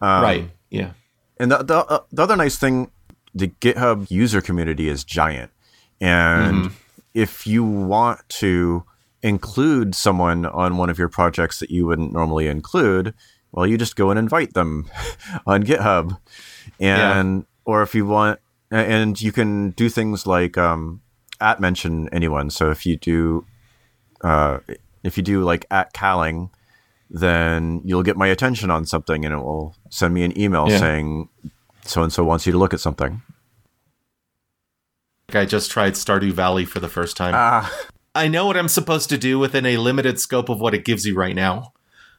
Um, right, yeah. And the, the, uh, the other nice thing, the GitHub user community is giant. And mm-hmm. if you want to include someone on one of your projects that you wouldn't normally include, well, you just go and invite them on GitHub. And, yeah. or if you want, and you can do things like um, at mention anyone. So if you do, uh, if you do like at calling, then you'll get my attention on something and it will send me an email yeah. saying so-and-so wants you to look at something. I just tried Stardew Valley for the first time. Ah. I know what I'm supposed to do within a limited scope of what it gives you right now.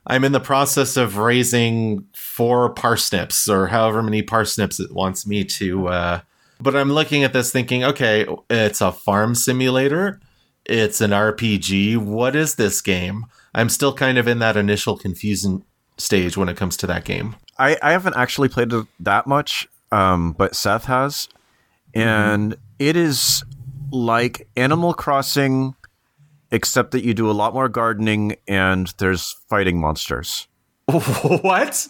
I'm in the process of raising four parsnips or however many parsnips it wants me to. Uh, but I'm looking at this thinking, okay, it's a farm simulator. It's an R P G. What is this game? I'm still kind of in that initial confusing stage when it comes to that game. I, I haven't actually played it that much, um, but Seth has. And mm-hmm. it is like Animal Crossing, except that you do a lot more gardening and there's fighting monsters. What?